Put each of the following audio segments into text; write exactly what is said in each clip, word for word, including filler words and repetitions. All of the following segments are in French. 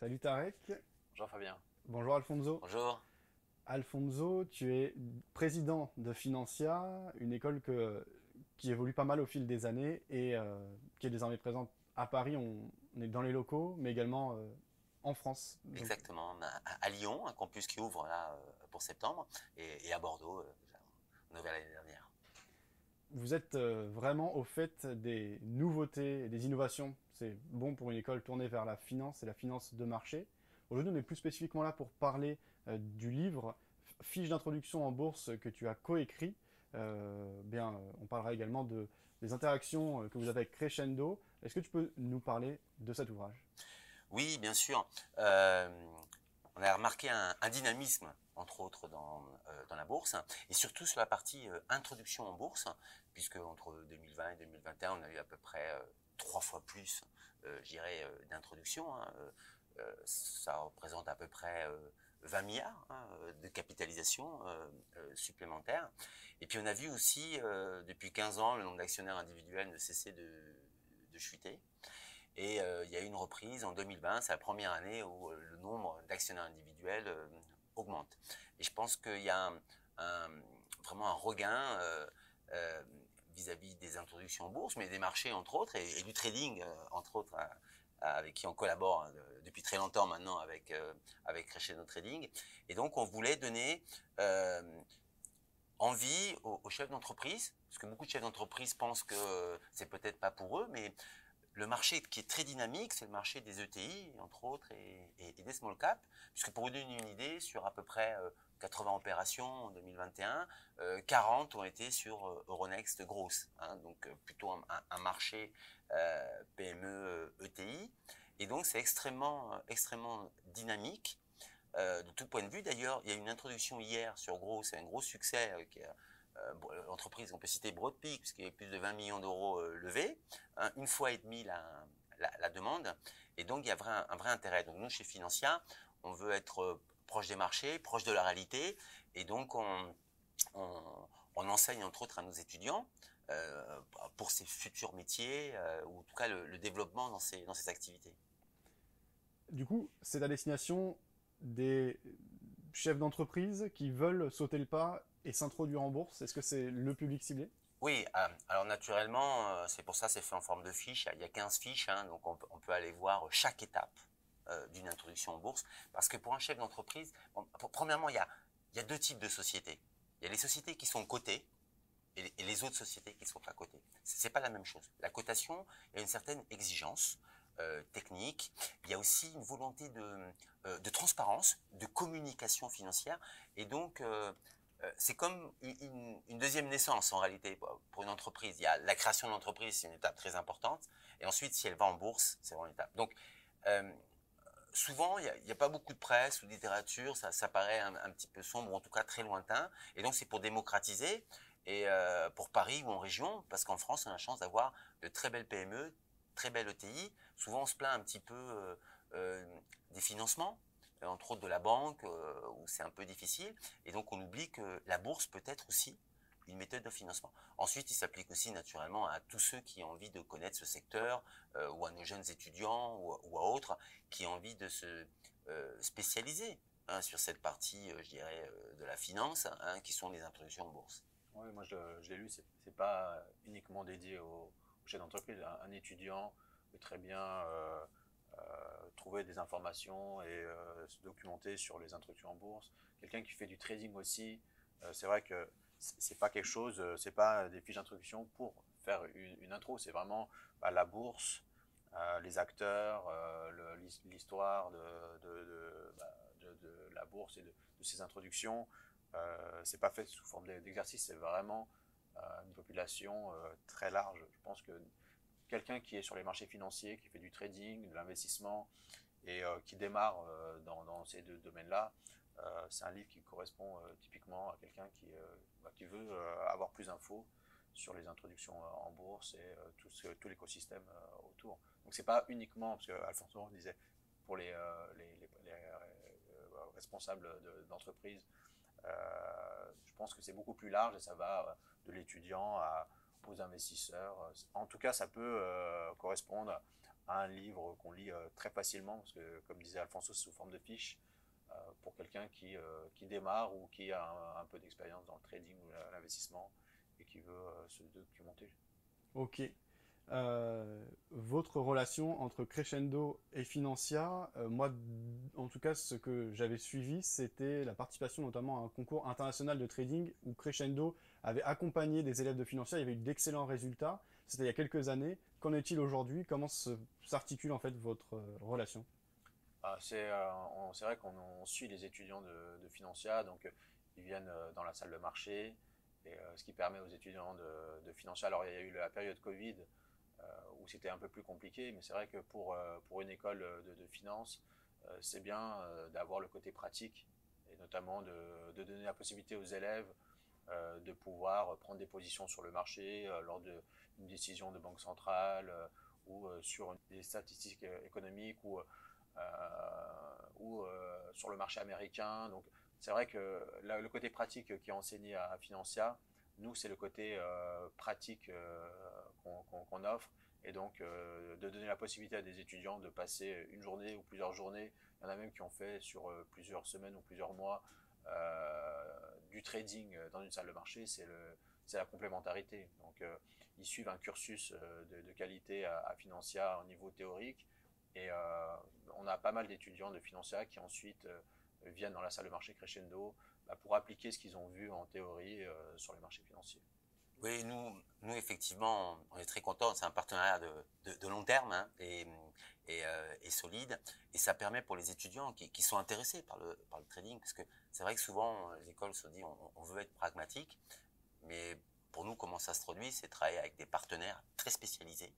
Salut Tarek. Bonjour Fabien. Bonjour Alfonso. Bonjour. Alfonso, tu es président de Financia, une école que, qui évolue pas mal au fil des années et euh, qui est désormais présente à Paris. On, on est dans les locaux, mais également euh, en France. Donc. Exactement, à Lyon, un campus qui ouvre là pour septembre, et, et à Bordeaux, on ouvert l'année dernière. Vous êtes vraiment au fait des nouveautés et des innovations. C'est bon pour une école tournée vers la finance et la finance de marché. Aujourd'hui, on est plus spécifiquement là pour parler du livre « Fiches d'introduction en bourse » que tu as coécrit. Euh, bien, on parlera également de, des interactions que vous avez avec Krechendo. Est-ce que tu peux nous parler de cet ouvrage ? Oui, bien sûr. Euh, on a remarqué un, un dynamisme, entre autres dans, euh, dans la bourse, et surtout sur la partie euh, introduction en bourse, puisque entre deux mille vingt et deux mille vingt et un, on a eu à peu près euh, trois fois plus, euh, je dirais, euh, d'introduction. Hein, euh, ça représente à peu près euh, vingt milliards hein, de capitalisation euh, euh, supplémentaire. Et puis on a vu aussi, euh, depuis quinze ans, le nombre d'actionnaires individuels ne cessait de, de chuter. Et euh, il y a eu une reprise en deux mille vingt, c'est la première année où euh, le nombre d'actionnaires individuels euh, augmente. Et je pense qu'il y a un, un, vraiment un regain euh, euh, vis-à-vis des introductions en bourse, mais des marchés entre autres, et, et du trading euh, entre autres, à, à, avec qui on collabore hein, depuis très longtemps maintenant avec, euh, avec Krechendo Trading. Et donc on voulait donner euh, envie aux, aux chefs d'entreprise, parce que beaucoup de chefs d'entreprise pensent que c'est peut-être pas pour eux, mais le marché qui est très dynamique, c'est le marché des E T I, entre autres, et, et, et des small caps, puisque pour vous donner une idée, sur à peu près quatre-vingts opérations en deux mille vingt et un, euh, quarante ont été sur Euronext Growth, hein, donc plutôt un, un marché euh, P M E E T I. Et donc c'est extrêmement, extrêmement dynamique, euh, de tout point de vue. D'ailleurs, il y a une introduction hier sur Growth, c'est un gros succès euh, qui a, l'entreprise qu'on peut citer Broadpeak, puisqu'il y avait plus de vingt millions d'euros levés, hein, une fois et demie la, la, la demande, et donc il y a vrai, un vrai intérêt. Donc nous, chez Financia, on veut être proche des marchés, proche de la réalité, et donc on, on, on enseigne entre autres à nos étudiants euh, pour ces futurs métiers, euh, ou en tout cas le, le développement dans ces, dans ces activités. Du coup, c'est la destination des chefs d'entreprise qui veulent sauter le pas et s'introduire en bourse, est-ce que c'est le public ciblé? Oui, euh, alors naturellement, euh, c'est pour ça que c'est fait en forme de fiche. Il y a quinze fiches, hein, donc on, on peut aller voir chaque étape euh, d'une introduction en bourse. Parce que pour un chef d'entreprise, bon, premièrement, il y, a, il y a deux types de sociétés. Il y a les sociétés qui sont cotées et les, et les autres sociétés qui sont pas cotées. Ce n'est pas la même chose. La cotation, il y a une certaine exigence euh, technique. Il y a aussi une volonté de, euh, de transparence, de communication financière. Et donc... Euh, c'est comme une, une deuxième naissance en réalité pour une entreprise. Il y a la création de l'entreprise, c'est une étape très importante. Et ensuite, si elle va en bourse, c'est vraiment une étape. Donc, euh, souvent, il n'y a, a pas beaucoup de presse ou de littérature. Ça, ça paraît un, un petit peu sombre, ou en tout cas très lointain. Et donc, c'est pour démocratiser et euh, pour Paris ou en région, parce qu'en France, on a la chance d'avoir de très belles P M E, très belles E T I. Souvent, on se plaint un petit peu euh, euh, des financements, entre autres de la banque, euh, où c'est un peu difficile. Et donc, on oublie que la bourse peut être aussi une méthode de financement. Ensuite, il s'applique aussi naturellement à tous ceux qui ont envie de connaître ce secteur, euh, ou à nos jeunes étudiants, ou, ou à autres, qui ont envie de se euh, spécialiser hein, sur cette partie, euh, je dirais, euh, de la finance, hein, qui sont les introductions en bourse. Oui, moi, je, je l'ai lu, ce n'est pas uniquement dédié aux, aux chefs d'entreprise. Un, un étudiant peut très bien... Euh, Euh, trouver des informations et euh, se documenter sur les introductions en bourse. Quelqu'un qui fait du trading aussi, euh, c'est vrai que c'est pas quelque chose, euh, c'est pas des fiches d'introduction pour faire une, une intro, c'est vraiment bah, la bourse, euh, les acteurs, euh, l'histoire de, de, de, bah, de, de la bourse et de, de ses introductions. Euh, c'est pas fait sous forme d'exercice, c'est vraiment euh, une population euh, très large. Je pense que quelqu'un qui est sur les marchés financiers, qui fait du trading, de l'investissement et euh, qui démarre euh, dans, dans ces deux domaines-là, euh, c'est un livre qui correspond euh, typiquement à quelqu'un qui, euh, bah, qui veut euh, avoir plus d'infos sur les introductions euh, en bourse et euh, tout, tout l'écosystème euh, autour. Donc c'est pas uniquement, parce qu'Alfonso disait, pour les, euh, les, les, les euh, responsables d'entreprise, de, euh, je pense que c'est beaucoup plus large et ça va de l'étudiant à... aux investisseurs. En tout cas, ça peut euh, correspondre un livre qu'on lit euh, très facilement, parce que comme disait Alfonso, c'est sous forme de fiche, euh, pour quelqu'un qui, euh, qui démarre ou qui a un, un peu d'expérience dans le trading ou l'investissement et qui veut euh, se documenter. Ok. Euh, votre relation entre Krechendo et Financia, euh, moi en tout cas ce que j'avais suivi, c'était la participation notamment à un concours international de trading où Krechendo avait accompagné des élèves de Financia, il y avait eu d'excellents résultats, c'était il y a quelques années. Qu'en est-il aujourd'hui? Comment s'articule en fait votre euh, relation? Ah, c'est euh, vrai qu'on suit les étudiants de, de Financia, donc euh, ils viennent euh, dans la salle de marché, et euh, ce qui permet aux étudiants de, de Financia, alors il y a eu la période Covid, Euh, où c'était un peu plus compliqué, mais c'est vrai que pour, euh, pour une école de, de finance, euh, c'est bien euh, d'avoir le côté pratique et notamment de, de donner la possibilité aux élèves euh, de pouvoir prendre des positions sur le marché euh, lors d'une décision de banque centrale euh, ou euh, sur une, des statistiques économiques ou, euh, ou euh, sur le marché américain. Donc c'est vrai que la, le côté pratique qui est enseigné à, à Financia, nous, c'est le côté euh, pratique euh, qu'on qu'on offre, et donc euh, de donner la possibilité à des étudiants de passer une journée ou plusieurs journées. Il y en a même qui ont fait sur euh, plusieurs semaines ou plusieurs mois euh, du trading dans une salle de marché, c'est la complémentarité. Donc, euh, ils suivent un cursus euh, de, de qualité à, à Financia au niveau théorique, et euh, on a pas mal d'étudiants de Financia qui ensuite euh, viennent dans la salle de marché Krechendo pour appliquer ce qu'ils ont vu en théorie euh, sur les marchés financiers. Oui, nous, nous effectivement, on est très contents. C'est un partenariat de, de, de long terme hein, et, et, euh, et solide. Et ça permet pour les étudiants qui, qui sont intéressés par le, par le trading, parce que c'est vrai que souvent, les écoles se disent on, on veut être pragmatique, mais pour nous, comment ça se traduit, c'est travailler avec des partenaires très spécialisés,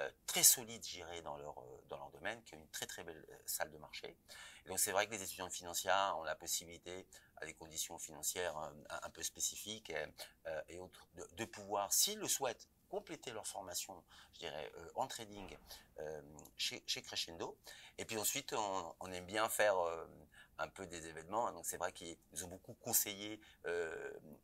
euh, très solides, gérés dans leur dans leur domaine, qui ont une très très belle euh, salle de marché. Et donc c'est vrai que les étudiants de Financia ont la possibilité, à des conditions financières euh, un peu spécifiques et, euh, et autres, de, de pouvoir, s'ils le souhaitent, compléter leur formation, je dirais, euh, en trading euh, chez, chez Krechendo. Et puis ensuite, on, on aime bien faire euh, un peu des événements. Donc c'est vrai qu'ils nous ont beaucoup conseillé euh,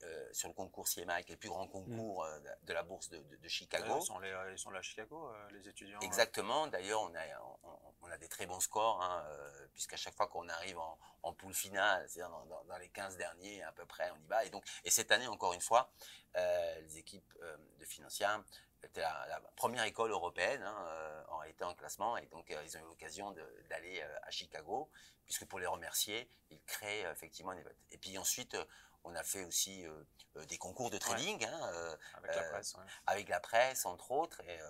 euh, sur le concours C M E, qui est le plus grand concours euh, de la bourse de, de, de Chicago. Ils sont, les, ils sont là à Chicago, euh, les étudiants. Exactement. D'ailleurs, on a, on, on a des très bons scores, hein, euh, puisqu'à chaque fois qu'on arrive en, en poule finale, c'est-à-dire dans, dans, dans les quinze derniers à peu près, on y va. Et donc, et cette année, encore une fois, euh, les équipes euh, de Financia c'était la, la première école européenne hein, euh, en réalité en classement, et donc euh, ils ont eu l'occasion d'aller euh, à Chicago, puisque pour les remercier, ils créent euh, effectivement un événement. Et puis ensuite, euh, on a fait aussi euh, euh, des concours de trading, ouais. hein, euh, avec, la presse, euh, ouais. avec la presse, entre autres, et euh,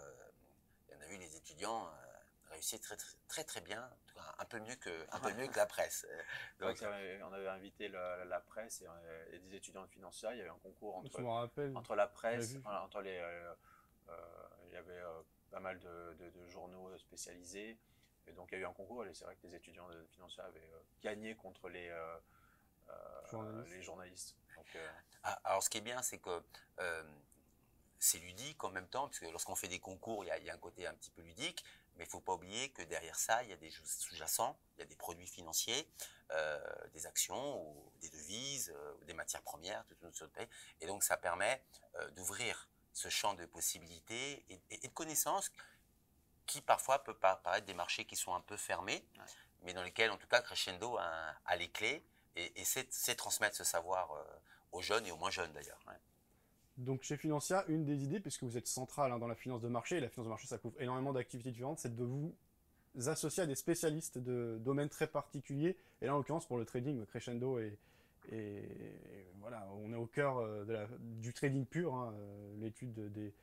on a vu les étudiants euh, réussir très, très très très bien, un peu mieux que, un peu mieux que la presse. Donc, donc, on avait invité la, la presse et, et des étudiants de Financia, il y avait un concours entre, entre la presse, entre les... Euh, Euh, il y avait euh, pas mal de, de, de journaux spécialisés, et donc il y a eu un concours, et c'est vrai que les étudiants de Financia avaient euh, gagné contre les, euh, euh, les journalistes. Donc, euh... ah, alors ce qui est bien, c'est que euh, c'est ludique en même temps, parce que lorsqu'on fait des concours, il y a, y a un côté un petit peu ludique, mais il ne faut pas oublier que derrière ça, il y a des sous-jacents, il y a des produits financiers, euh, des actions, ou des devises, euh, ou des matières premières, tout notre pays, et donc ça permet euh, d'ouvrir ce champ de possibilités et, et, et de connaissances qui parfois peut paraître des marchés qui sont un peu fermés, ouais. mais dans lesquels en tout cas Krechendo a, a les clés et, et sait transmettre ce savoir euh, aux jeunes et aux moins jeunes d'ailleurs. Ouais. Donc chez Financia, une des idées, puisque vous êtes central hein, dans la finance de marché, et la finance de marché ça couvre énormément d'activités différentes, c'est de vous associer à des spécialistes de domaines très particuliers, et là en l'occurrence pour le trading, Krechendo est... Et, et voilà, on est au cœur de la, du trading pur, hein, l'étude des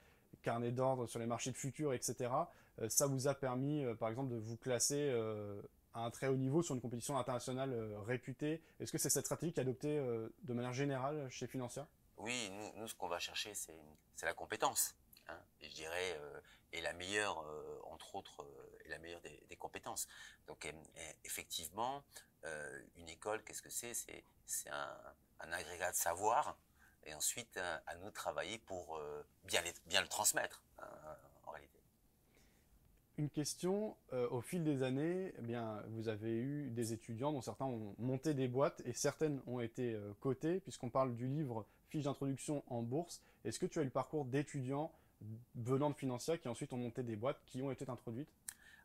carnets d'ordre sur les marchés de futurs, et cetera. Ça vous a permis, par exemple, de vous classer euh, à un très haut niveau sur une compétition internationale euh, réputée. Est-ce que c'est cette stratégie qui est adoptée euh, de manière générale chez Financia ? Oui, nous, nous ce qu'on va chercher, c'est la compétence. Hein, et je dirais, euh, et la meilleure, euh, entre autres, euh, et la meilleure des, des compétences. Donc, et, et effectivement, euh, une école, qu'est-ce que c'est? C'est un, un agrégat de savoir, et ensuite, hein, à nous travailler pour euh, bien, les, bien le transmettre, hein, en réalité. Une question, euh, au fil des années, eh bien, vous avez eu des étudiants dont certains ont monté des boîtes, et certaines ont été euh, cotées, puisqu'on parle du livre Fiches d'introduction en bourse. Est-ce que tu as eu le parcours d'étudiants venant de Financia qui ensuite ont monté des boîtes qui ont été introduites?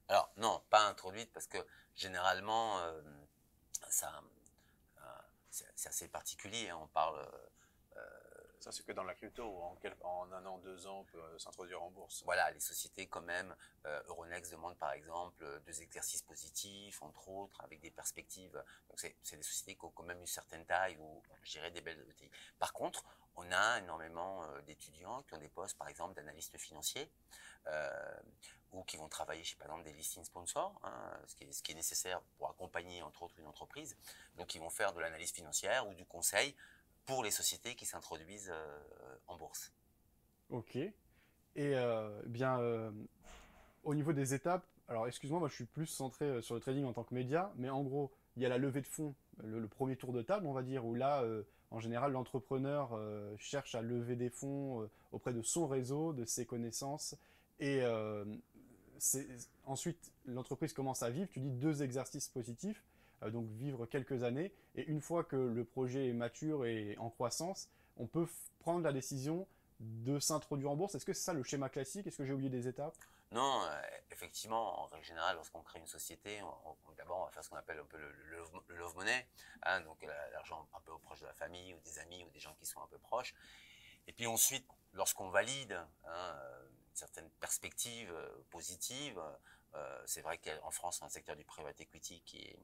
Alors non, pas introduite, parce que généralement, euh, ça, euh, c'est assez particulier, hein, on parle… Euh, ça, c'est que dans la crypto, en, quel, en un an, deux ans, on peut s'introduire en bourse. Voilà, les sociétés quand même, euh, Euronext demande par exemple deux exercices positifs, entre autres, avec des perspectives. Donc c'est des sociétés qui ont quand même une certaine taille, ou je dirais des belles outils. Par contre, on a énormément euh, d'étudiants qui ont des postes, par exemple, d'analystes financiers, euh, ou qui vont travailler chez, par exemple, des listings sponsors, hein, ce, qui est, ce qui est nécessaire pour accompagner, entre autres, une entreprise. Donc, ils vont faire de l'analyse financière ou du conseil pour les sociétés qui s'introduisent euh, en bourse. Ok. Et euh, bien, euh, au niveau des étapes, alors, excuse-moi, moi, je suis plus centré sur le trading en tant que média, mais en gros, il y a la levée de fonds, le, le premier tour de table, on va dire, où là, euh, en général, l'entrepreneur euh, cherche à lever des fonds euh, auprès de son réseau, de ses connaissances. Et euh, ensuite, l'entreprise commence à vivre. Tu dis deux exercices positifs, euh, donc vivre quelques années. Et une fois que le projet est mature et en croissance, on peut prendre la décision de s'introduire en bourse. Est-ce que c'est ça le schéma classique? Est-ce que j'ai oublié des étapes? Non, euh, effectivement, en règle générale, lorsqu'on crée une société, d'abord on va faire ce qu'on appelle un peu le, le, love, le love money, hein, donc l'argent un peu proche de la famille ou des amis ou des gens qui sont un peu proches. Et puis ensuite, lorsqu'on valide hein, certaines perspectives positives, euh, c'est vrai qu'en France, on a un secteur du private equity qui est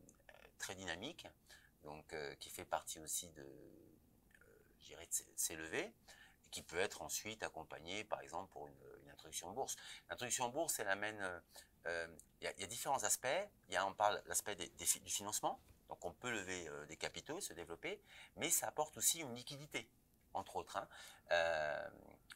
très dynamique, donc euh, qui fait partie aussi de, euh, de ces levées, qui peut être ensuite accompagné, par exemple, pour une, une introduction en bourse. L'introduction en bourse, elle amène, euh, y a, y a différents aspects. Il y a, on parle l'aspect des, des, du financement, donc on peut lever euh, des capitaux et se développer, mais ça apporte aussi une liquidité, entre autres. Hein. Euh,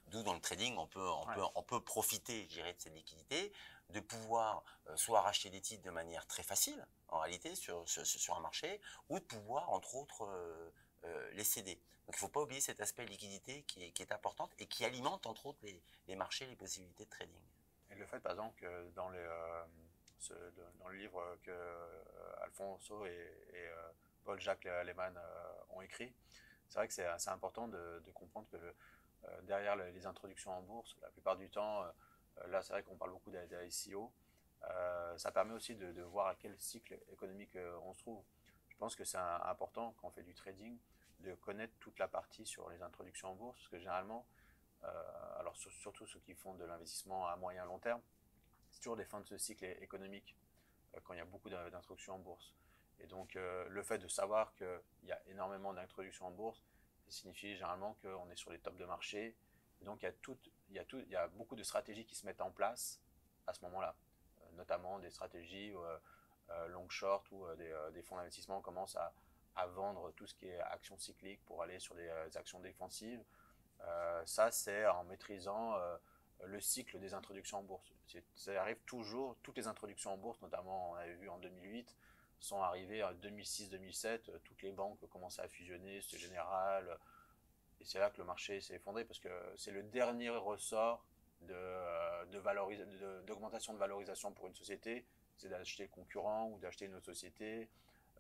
D'où dans le trading, on peut, on ouais. peut, on peut profiter, je dirais, de cette liquidité, de pouvoir euh, soit racheter des titres de manière très facile, en réalité, sur, sur, sur un marché, ou de pouvoir, entre autres, euh, Euh, les céder. Donc, il ne faut pas oublier cet aspect liquidité qui est, qui est importante et qui alimente, entre autres, les, les marchés, les possibilités de trading. Et le fait, par exemple, que dans, les, euh, ce, dans le livre que euh, Alfonso et, et euh, Paul-Jacques Lehmann euh, ont écrit, c'est vrai que c'est assez important de, de comprendre que le, euh, derrière les introductions en bourse, la plupart du temps, euh, là, c'est vrai qu'on parle beaucoup d'I C O, euh, ça permet aussi de, de voir à quel cycle économique euh, on se trouve. Je pense que c'est important, quand on fait du trading, de connaître toute la partie sur les introductions en bourse, parce que généralement, euh, alors surtout ceux qui font de l'investissement à moyen long terme, c'est toujours des fins de ce cycle économique euh, quand il y a beaucoup d'introductions en bourse. Et donc euh, le fait de savoir qu'il y a énormément d'introductions en bourse, ça signifie généralement qu'on est sur les tops de marché. Et donc il y a tout, il y a tout, il y a beaucoup de stratégies qui se mettent en place à ce moment-là, euh, notamment des stratégies euh, euh, long short où euh, des, euh, des fonds d'investissement commencent à à vendre tout ce qui est actions cycliques pour aller sur des actions défensives. Euh, ça, c'est en maîtrisant euh, le cycle des introductions en bourse. Ça arrive toujours, toutes les introductions en bourse, notamment on avait vu en deux mille huit, sont arrivées en deux mille six deux mille sept, toutes les banques ont commencé à fusionner, Société Générale, et c'est là que le marché s'est effondré parce que c'est le dernier ressort d'augmentation de, de, de, de valorisation pour une société, c'est d'acheter le concurrent ou d'acheter une autre société.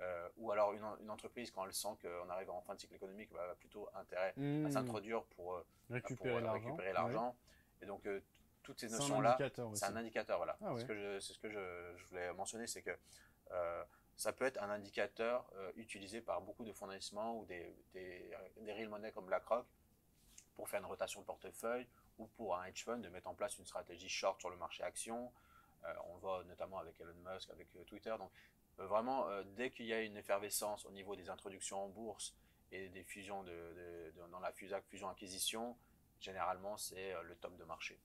Euh, ou alors une, une entreprise, quand elle sent qu'on arrive en fin de cycle économique, bah, elle a plutôt intérêt mmh. à s'introduire pour, euh, récupérer l'argent. Ouais. Et donc, euh, toutes ces notions-là, c'est un indicateur. Voilà. Ah ouais. Ce que, je, ce que je, je voulais mentionner, c'est que euh, ça peut être un indicateur euh, utilisé par beaucoup de fonds d'investissement ou des, des, des real money comme BlackRock pour faire une rotation de portefeuille ou pour un hedge fund de mettre en place une stratégie short sur le marché action. Euh, on le voit notamment avec Elon Musk, avec euh, Twitter. Donc, vraiment, euh, dès qu'il y a une effervescence au niveau des introductions en bourse et des fusions de, de, de, dans la fusion-acquisition, généralement, c'est euh, le top de marché.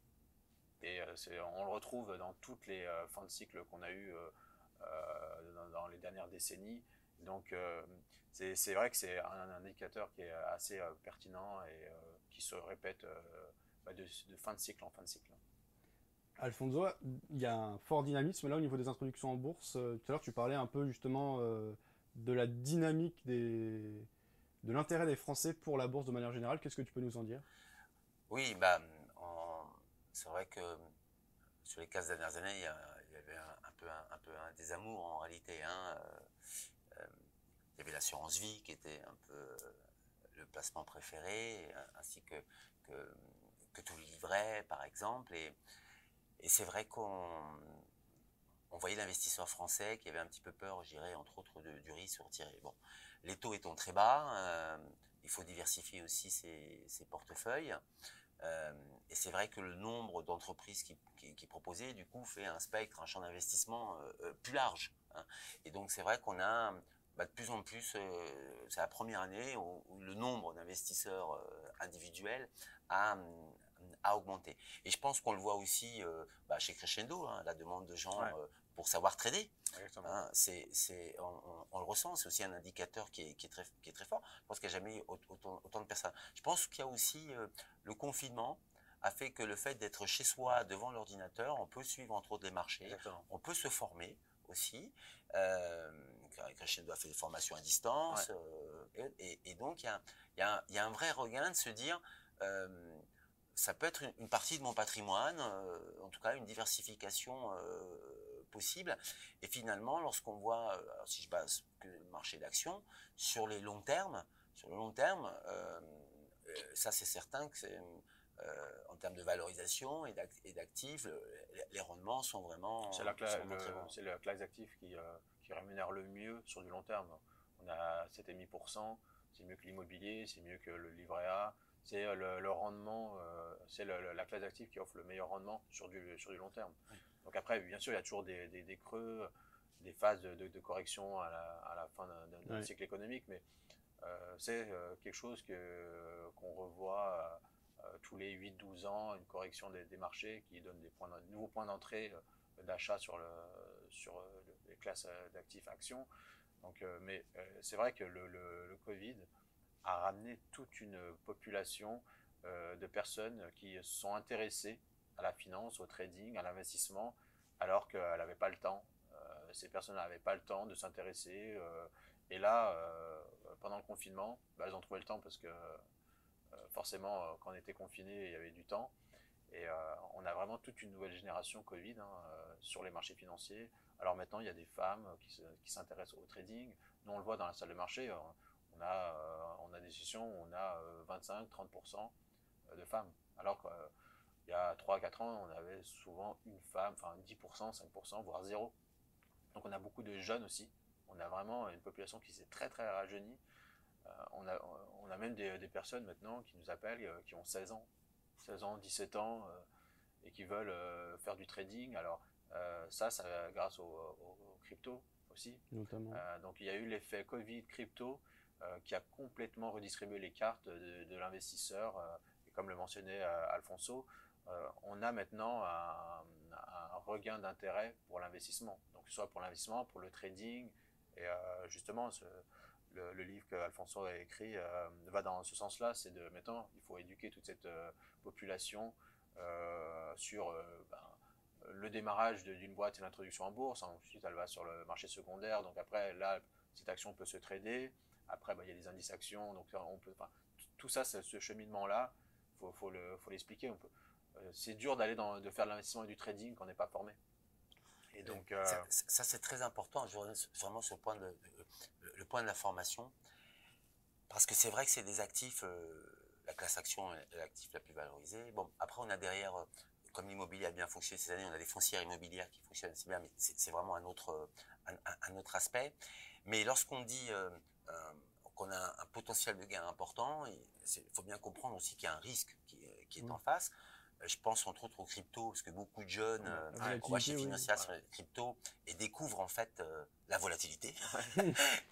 Et euh, on le retrouve dans toutes les euh, fins de cycle qu'on a eues euh, euh, dans, dans les dernières décennies. Donc, euh, c'est vrai que c'est un, un indicateur qui est assez euh, pertinent et euh, qui se répète euh, de, de fin de cycle en fin de cycle. Alfonso, il y a un fort dynamisme là au niveau des introductions en bourse. Tout à l'heure, tu parlais un peu justement euh, de la dynamique des, de l'intérêt des Français pour la bourse de manière générale. Qu'est-ce que tu peux nous en dire? Oui, bah, c'est vrai que sur les quinze dernières années, il y, a, il y avait un, un peu, un, un peu un désamour en réalité. Hein. Euh, euh, il y avait l'assurance vie qui était un peu le placement préféré, ainsi que, que, que tout le livret, par exemple. Et, Et c'est vrai qu'on on voyait l'investisseur français qui avait un petit peu peur, je dirais, entre autres, de, du risque retiré. Bon, les taux étant très bas, euh, il faut diversifier aussi ses, ses portefeuilles. Euh, et c'est vrai que le nombre d'entreprises qui, qui, qui proposaient, du coup, fait un spectre, un champ d'investissement euh, plus large. Hein. Et donc, c'est vrai qu'on a bah, de plus en plus, euh, c'est la première année où, où le nombre d'investisseurs euh, individuels a... a augmenté. Et je pense qu'on le voit aussi euh, bah, chez Krechendo, hein, la demande de gens ouais. euh, pour savoir trader. Hein, c'est, c'est, on, on, on le ressent, c'est aussi un indicateur qui est, qui est, très, qui est très fort. Je pense qu'il n'y a jamais eu autant, autant de personnes. Je pense qu'il y a aussi euh, le confinement a fait que le fait d'être chez soi devant l'ordinateur, on peut suivre entre autres les marchés, exactement. On peut se former aussi. Euh, Krechendo a fait des formations à distance. Ouais. Euh, et, et donc, il y a, y, a y a un vrai regain de se dire... Euh, ça peut être une partie de mon patrimoine, euh, en tout cas une diversification euh, possible. Et finalement, lorsqu'on voit, alors si je base que le marché d'action, sur les longs termes, sur le long terme, euh, ça c'est certain que c'est, euh, en termes de valorisation et d'actifs, le, les rendements sont vraiment. C'est la, cla le, c'est la classe d'actifs qui, euh, qui rémunère le mieux sur du long terme. On a sept virgule cinq pour cent, c'est mieux que l'immobilier, c'est mieux que le livret A. C'est le, le rendement, euh, c'est la classe d'actifs qui offre le meilleur rendement sur du, sur du long terme. Oui. Donc après, bien sûr, il y a toujours des, des, des creux, des phases de, de, de correction à la, à la fin d'un oui. cycle économique, mais euh, c'est euh, quelque chose que, qu'on revoit euh, tous les huit douze ans, une correction des, des marchés qui donne des points, nouveaux points d'entrée euh, d'achat sur, le, sur le, les classes d'actifs actions. Donc, euh, mais euh, c'est vrai que le, le, le Covid a ramené toute une population euh, de personnes qui sont intéressées à la finance, au trading, à l'investissement, alors qu'elles n'avaient pas le temps. Euh, ces personnes n'avaient pas le temps de s'intéresser. Euh, et là, euh, pendant le confinement, bah, elles ont trouvé le temps parce que euh, forcément, euh, quand on était confinés, il y avait du temps. Et euh, on a vraiment toute une nouvelle génération Covid hein, euh, sur les marchés financiers. Alors maintenant, il y a des femmes qui, qui s'intéressent au trading. Nous, on le voit dans la salle de marché. Euh, On a, euh, on a des sessions où on a euh, vingt-cinq à trente pour cent de femmes. Alors qu'il euh, y a trois à quatre ans, on avait souvent une femme, enfin dix pour cent, cinq pour cent, voire zéro. Donc on a beaucoup de jeunes aussi. On a vraiment une population qui s'est très très rajeunie. Euh, on, a, on a même des, des personnes maintenant qui nous appellent, euh, qui ont seize ans, seize ans, dix-sept ans, euh, et qui veulent euh, faire du trading. Alors euh, ça, ça grâce aux au, au crypto aussi. Notamment. Euh, donc il y a eu l'effet Covid, crypto, Euh, qui a complètement redistribué les cartes de, de l'investisseur. Euh, et comme le mentionnait euh, Alfonso, euh, on a maintenant un, un regain d'intérêt pour l'investissement. Donc, soit pour l'investissement, pour le trading. Et euh, justement, ce, le, le livre qu'Alfonso a écrit euh, va dans ce sens-là. C'est de maintenant, il faut éduquer toute cette euh, population euh, sur euh, ben, le démarrage d'une boîte et l'introduction en bourse. Ensuite, elle va sur le marché secondaire. Donc après, là, cette action peut se trader. Après, bah, il y a des indices actions, donc on peut, enfin, tout ça, ce cheminement-là, il faut, faut l'expliquer. Le, faut euh, c'est dur d'aller de faire de l'investissement et du trading quand on n'est pas formé. Et donc, euh... Ça, ça c'est très important, je reviens vraiment sur le point de, de, le point de la formation, parce que c'est vrai que c'est des actifs, euh, la classe action est l'actif la plus valorisée. Bon, après, on a derrière, comme l'immobilier a bien fonctionné ces années, on a des foncières immobilières qui fonctionnent assez bien, mais c'est vraiment un autre, un, un autre aspect. Mais lorsqu'on dit... Euh, Euh, qu'on a un, un potentiel de gain important, il faut bien comprendre aussi qu'il y a un risque qui, qui est mmh. en face. Euh, je pense entre autres aux cryptos, parce que beaucoup de jeunes, euh, ouais, on va chez Financia oui. sur les cryptos, et découvrent en fait euh, la volatilité.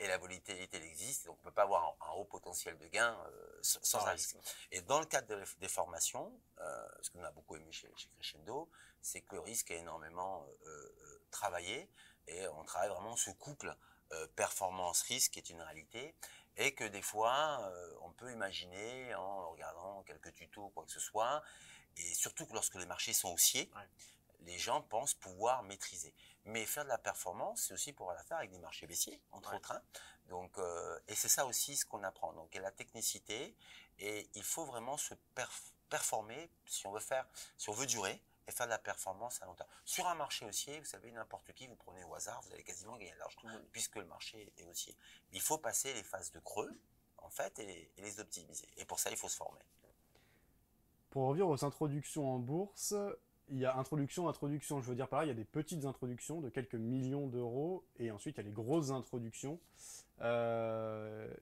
Et la volatilité, elle existe, donc on ne peut pas avoir un, un haut potentiel de gain euh, sans un risque. Et dans le cadre de, des formations, euh, ce qu'on a beaucoup aimé chez, chez Krechendo, c'est que le risque est énormément euh, travaillé, et on travaille vraiment ce couple Euh, performance-risque qui est une réalité, et que des fois, euh, on peut imaginer en regardant quelques tutos ou quoi que ce soit, et surtout que lorsque les marchés sont haussiers, ouais. les gens pensent pouvoir maîtriser. Mais faire de la performance, c'est aussi pouvoir la faire avec des marchés baissiers, entre ouais. autres. Hein. Donc, euh, et c'est ça aussi ce qu'on apprend. Donc, il y a la technicité, et il faut vraiment se perf performer si on veut faire, si on veut durer, et faire de la performance à long terme. Sur un marché haussier, vous savez, n'importe qui, vous prenez au hasard, vous allez quasiment gagner de l'argent, puisque le marché est haussier. Il faut passer les phases de creux, en fait, et, et les optimiser. Et pour ça, il faut se former. Pour revenir aux introductions en bourse, il y a introduction, introduction. Je veux dire par là, il y a des petites introductions de quelques millions d'euros et ensuite il y a les grosses introductions. Euh,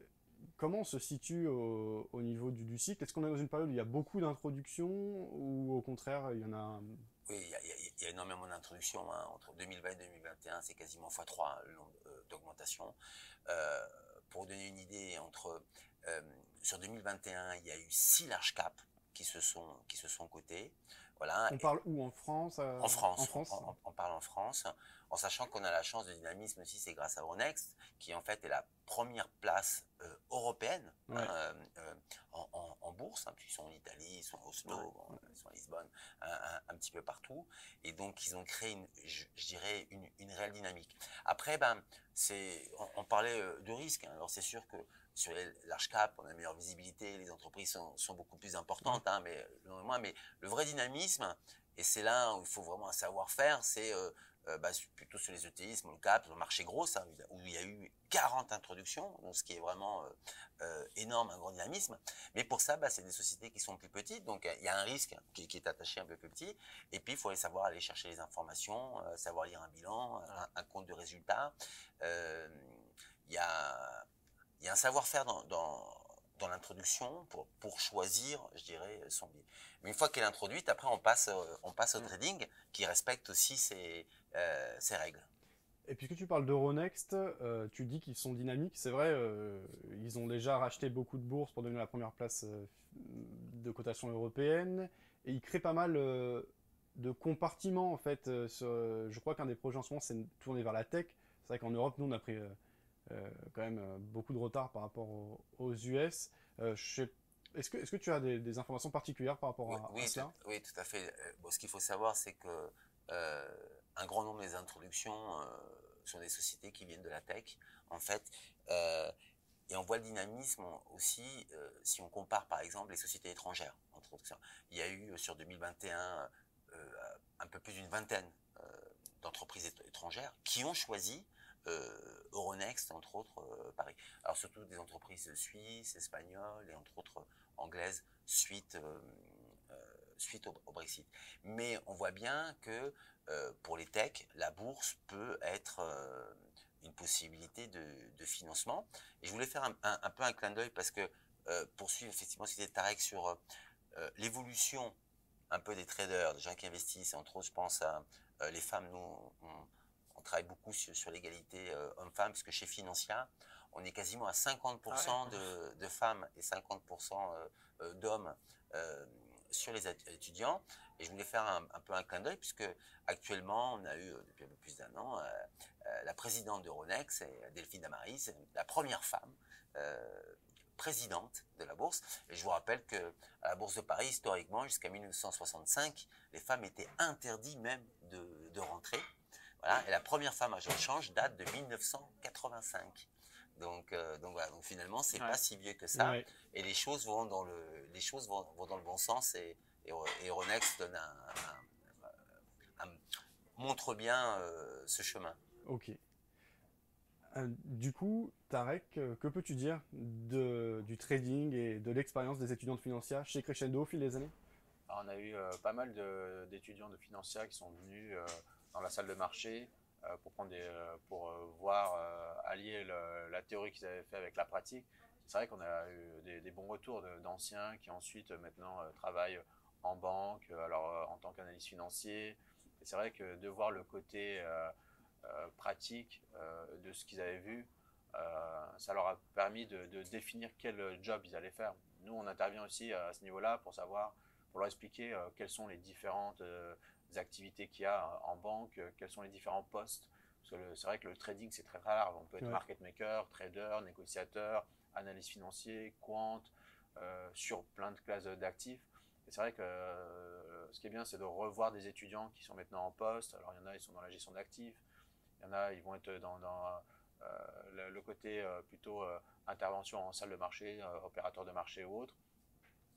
comment on se situe au, au niveau du, du cycle? Est-ce qu'on est dans une période où il y a beaucoup d'introductions ou au contraire, il y en a... Oui, il y a, il y a énormément d'introductions. Hein. Entre deux mille vingt et deux mille vingt et un, c'est quasiment fois trois le nombre d'augmentation. Euh, pour donner une idée, entre, euh, sur deux mille vingt et un, il y a eu six large caps qui se sont qui se sont cotés. Voilà. On parle et où en France, euh, en France En France. On, on, on parle en France, en sachant qu'on a la chance de dynamisme aussi, c'est grâce à Euronext, qui en fait est la première place euh, européenne, ouais, hein, euh, en, en, en bourse, hein, puisqu'ils sont en Italie, ils sont à Oslo, ouais, bon, ils sont à Lisbonne, un, un, un petit peu partout. Et donc ils ont créé, une, je, je dirais, une, une réelle dynamique. Après, ben, c'est, on, on parlait de risque. Hein, alors c'est sûr que sur les large cap, on a une meilleure visibilité, les entreprises sont, sont beaucoup plus importantes, hein, mais moins. Mais le vrai dynamisme, et c'est là où il faut vraiment un savoir-faire, c'est euh, euh, bah, plutôt sur les E T I, small cap, sur le marché gros, hein, où il y a eu quarante introductions, donc ce qui est vraiment euh, euh, énorme, un grand dynamisme. Mais pour ça, bah, c'est des sociétés qui sont plus petites, donc il y a un risque qui, qui est attaché un peu plus petit. Et puis, il faut aller savoir aller chercher les informations, euh, savoir lire un bilan, un, un compte de résultats. Euh, il y a... Il y a un savoir-faire dans, dans, dans l'introduction pour, pour choisir, je dirais, son biais. Mais une fois qu'elle est introduite, après, on passe, on passe au trading qui respecte aussi ses, euh, ses règles. Et puisque tu parles d'Euronext, euh, tu dis qu'ils sont dynamiques. C'est vrai, euh, ils ont déjà racheté beaucoup de bourses pour devenir la première place euh, de cotation européenne. Et ils créent pas mal euh, de compartiments, en fait. Euh, sur, euh, je crois qu'un des projets en ce moment, c'est tourné vers la tech. C'est vrai qu'en Europe, nous, on a pris... Euh, Euh, quand même euh, beaucoup de retard par rapport aux, aux U S. Euh, est-ce que, est-ce que tu as des, des informations particulières par rapport à, oui, à cela? Oui, tout à fait. Bon, ce qu'il faut savoir, c'est que euh, un grand nombre des introductions euh, sont des sociétés qui viennent de la tech, en fait. Euh, et on voit le dynamisme aussi euh, si on compare, par exemple, les sociétés étrangères. Entre autres, il y a eu sur deux mille vingt et un euh, un peu plus d'une vingtaine euh, d'entreprises étrangères qui ont choisi Euh, Euronext, entre autres, euh, Paris. Alors, surtout des entreprises suisses, espagnoles et entre autres anglaises suite, euh, euh, suite au, au Brexit. Mais on voit bien que euh, pour les techs, la bourse peut être euh, une possibilité de, de financement. Et je voulais faire un, un, un peu un clin d'œil parce que euh, pour suivre effectivement ce que disait Tarek sur euh, l'évolution un peu des traders, des gens qui investissent, entre autres, je pense à euh, les femmes, nous, on, on travaille beaucoup sur, sur l'égalité euh, hommes-femmes, parce que chez Financia, on est quasiment à cinquante pour cent ah ouais. de, de femmes et cinquante pour cent euh, euh, d'hommes euh, sur les étudiants. Et je voulais faire un, un peu un clin d'œil, puisque actuellement, on a eu, depuis un peu plus d'un an, euh, euh, la présidente d'Euronext, Delphine Damaris, la première femme euh, présidente de la bourse. Et je vous rappelle que à la Bourse de Paris, historiquement, jusqu'à mille neuf cent soixante-cinq, les femmes étaient interdites même de, de rentrer. Voilà, et la première femme à genre de change date de mille neuf cent quatre-vingt-cinq. Donc, euh, donc voilà. Donc finalement, c'est ouais. pas si vieux que ça. Ouais. Et les choses vont dans le, les choses vont, vont dans le bon sens. Et, et, et Euronext donne un, un, un, un, montre bien euh, ce chemin. Ok. Euh, du coup, Tarek, que peux-tu dire de, du trading et de l'expérience des étudiants de Financia chez Krechendo au fil des années? Alors, on a eu euh, pas mal d'étudiants de, de Financia qui sont venus euh, dans la salle de marché euh, pour prendre des, euh, pour euh, voir euh, allier le, la théorie qu'ils avaient fait avec la pratique. C'est vrai qu'on a eu des, des bons retours d'anciens qui ensuite maintenant euh, travaillent en banque, alors euh, en tant qu'analyste financier. C'est vrai que de voir le côté euh, euh, pratique euh, de ce qu'ils avaient vu, euh, ça leur a permis de, de définir quel job ils allaient faire. Nous, on intervient aussi à ce niveau-là pour savoir, pour leur expliquer euh, quelles sont les différentes euh, activités qu'il y a en banque, quels sont les différents postes. Parce que c'est vrai que le trading, c'est très rare. On peut être ouais. market maker, trader, négociateur, analyste financier, quant, euh, sur plein de classes d'actifs. Et c'est vrai que euh, ce qui est bien, c'est de revoir des étudiants qui sont maintenant en poste. Alors, il y en a, ils sont dans la gestion d'actifs. Il y en a, ils vont être dans, dans euh, le, le côté euh, plutôt euh, intervention en salle de marché, euh, opérateur de marché ou autre.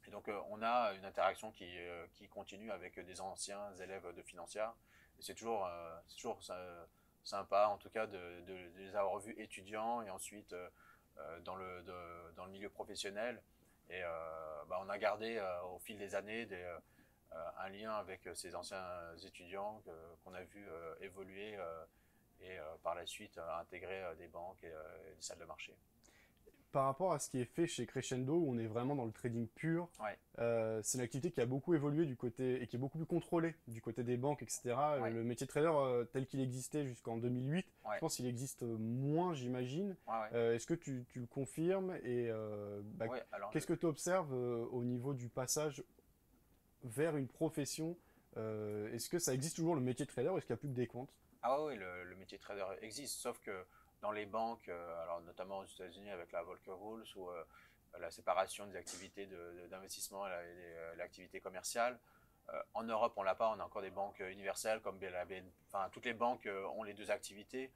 Et donc, euh, on a une interaction qui, euh, qui continue avec des anciens élèves de Financia. C'est toujours, euh, c'est toujours euh, sympa, en tout cas, de, de, de les avoir vus étudiants et ensuite euh, dans, le, de, dans le milieu professionnel. Et euh, bah, on a gardé euh, au fil des années des, euh, un lien avec ces anciens étudiants euh, qu'on a vu euh, évoluer euh, et euh, par la suite euh, intégrer euh, des banques et, euh, et des salles de marché. Par rapport à ce qui est fait chez Krechendo, où on est vraiment dans le trading pur, ouais. euh, c'est une activité qui a beaucoup évolué du côté et qui est beaucoup plus contrôlée du côté des banques, et cetera. Ouais. Le métier de trader euh, tel qu'il existait jusqu'en deux mille huit, ouais. je pense qu'il existe moins, j'imagine. Ouais, ouais. euh, Est-ce que tu, tu le confirmes et euh, bah, ouais, qu'est-ce que tu observes euh, au niveau du passage vers une profession? euh, Est-ce que ça existe toujours le métier de trader ou est-ce qu'il n'y a plus que des comptes? Ah oui, le, le métier de trader existe, sauf que dans les banques, euh, alors notamment aux États-Unis avec la Volcker Rule, ou euh, la séparation des activités d'investissement de, de, et l'activité commerciale. Euh, en Europe, on l'a pas, on a encore des banques universelles comme la B N P. Enfin, toutes les banques euh, ont les deux activités.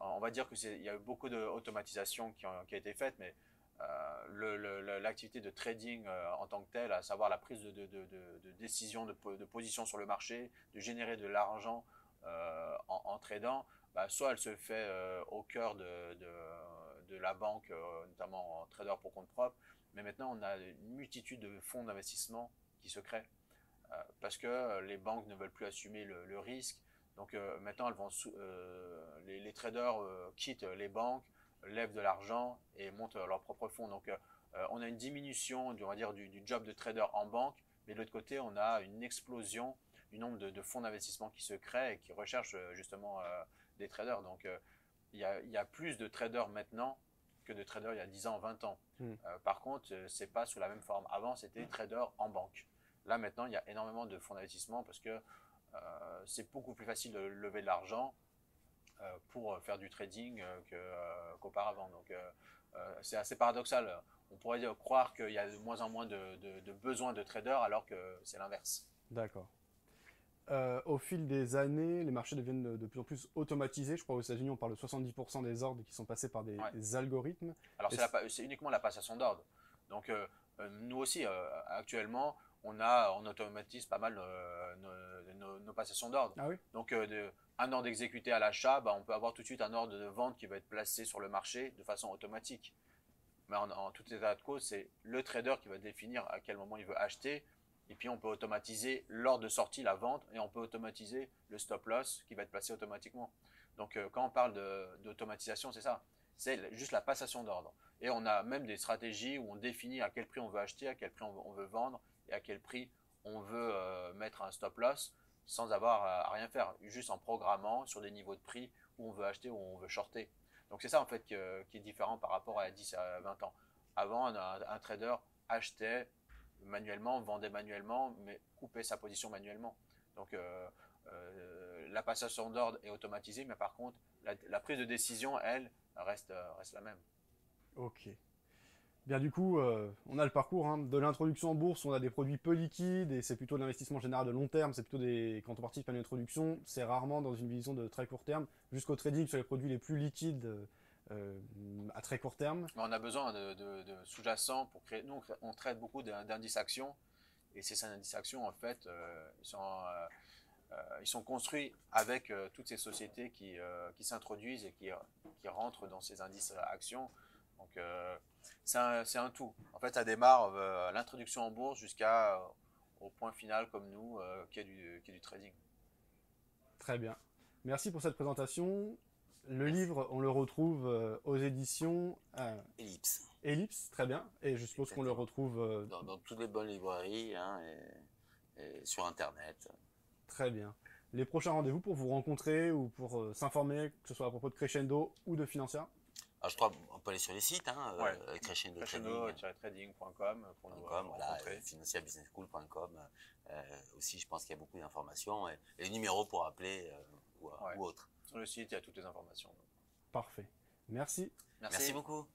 On va dire que c'est, il y a eu beaucoup d'automatisation qui, qui a été faite, mais euh, l'activité de trading euh, en tant que telle, à savoir la prise de, de, de, de, de décision, de, de position sur le marché, de générer de l'argent euh, en, en tradant, bah, soit elle se fait euh, au cœur de, de, de la banque, euh, notamment en trader pour compte propre, mais maintenant on a une multitude de fonds d'investissement qui se créent euh, parce que les banques ne veulent plus assumer le, le risque. Donc euh, maintenant elles vont euh, les, les traders euh, quittent les banques, lèvent de l'argent et montent leurs propres fonds. Donc euh, on a une diminution, on va dire, du, du job de trader en banque, mais de l'autre côté on a une explosion du nombre de, de fonds d'investissement qui se créent et qui recherchent justement euh, des traders. Donc, euh, il, y a, il y a plus de traders maintenant que de traders il y a dix ans, vingt ans. Mm. Euh, par contre, euh, c'est pas sous la même forme. Avant, c'était trader en banque. Là, maintenant, il y a énormément de fonds d'investissement parce que euh, c'est beaucoup plus facile de lever de l'argent euh, pour faire du trading euh, que, euh, qu'auparavant. Donc, euh, euh, c'est assez paradoxal. On pourrait dire, croire qu'il y a de moins en moins de, de, de besoins de traders alors que c'est l'inverse. D'accord. Euh, au fil des années, les marchés deviennent de, de plus en plus automatisés. Je crois aux États-Unis, on parle de soixante-dix pour cent des ordres qui sont passés par des, ouais. des algorithmes. Alors c'est uniquement la passation d'ordres. Donc euh, euh, nous aussi, euh, actuellement, on a, on automatise pas mal euh, nos, nos, nos passations d'ordres. Ah oui. Donc euh, de, un ordre exécuté à l'achat, bah, on peut avoir tout de suite un ordre de vente qui va être placé sur le marché de façon automatique. Mais en, en tout état de cause, c'est le trader qui va définir à quel moment il veut acheter. Et puis, on peut automatiser l'ordre de sortie, la vente, et on peut automatiser le stop loss qui va être placé automatiquement. Donc, euh, quand on parle d'automatisation, c'est ça. C'est juste la passation d'ordre. Et on a même des stratégies où on définit à quel prix on veut acheter, à quel prix on veut, on veut vendre, et à quel prix on veut euh, mettre un stop loss sans avoir à, à rien faire, juste en programmant sur des niveaux de prix où on veut acheter, où on veut shorter. Donc, c'est ça, en fait, qui, euh, qui est différent par rapport à dix à vingt ans. Avant, un, un trader achetait manuellement, vendait manuellement, mais coupait sa position manuellement. Donc euh, euh, la passation d'ordre est automatisée, mais par contre, la, la prise de décision, elle, reste, reste la même. Ok. Bien, du coup, euh, on a le parcours hein, de l'introduction en bourse, on a des produits peu liquides, et c'est plutôt de l'investissement général de long terme, c'est plutôt des, quand on participe à une introduction, c'est rarement dans une vision de très court terme, jusqu'au trading sur les produits les plus liquides, euh, Euh, à très court terme. Mais on a besoin de, de, de sous-jacents pour créer. Nous, on traite beaucoup d'indices actions et ces indices actions, en fait, euh, ils, sont, euh, euh, ils sont construits avec euh, toutes ces sociétés qui, euh, qui s'introduisent et qui, qui rentrent dans ces indices actions. Donc, euh, c'est un, un tout. En fait, ça démarre euh, l'introduction en bourse jusqu'à au point final, comme nous, euh, qui est du, qui est du trading. Très bien. Merci pour cette présentation. Le livre, on le retrouve aux éditions euh, Ellipses. Ellipses, très bien. Et je suppose qu'on le retrouve euh, dans, dans toutes les bonnes librairies hein, et, et sur Internet. Très bien. Les prochains rendez-vous pour vous rencontrer ou pour euh, s'informer, que ce soit à propos de Krechendo ou de Financia? Alors, je crois qu'on peut aller sur les sites, hein, ouais. euh, Krechendo trading point com pour nous euh, voilà, Financia Business School point com euh, aussi, je pense qu'il y a beaucoup d'informations et les numéros pour appeler euh, ou, ouais. ou autres. Sur le site, il y a toutes les informations. Parfait. Merci. Merci, Merci beaucoup.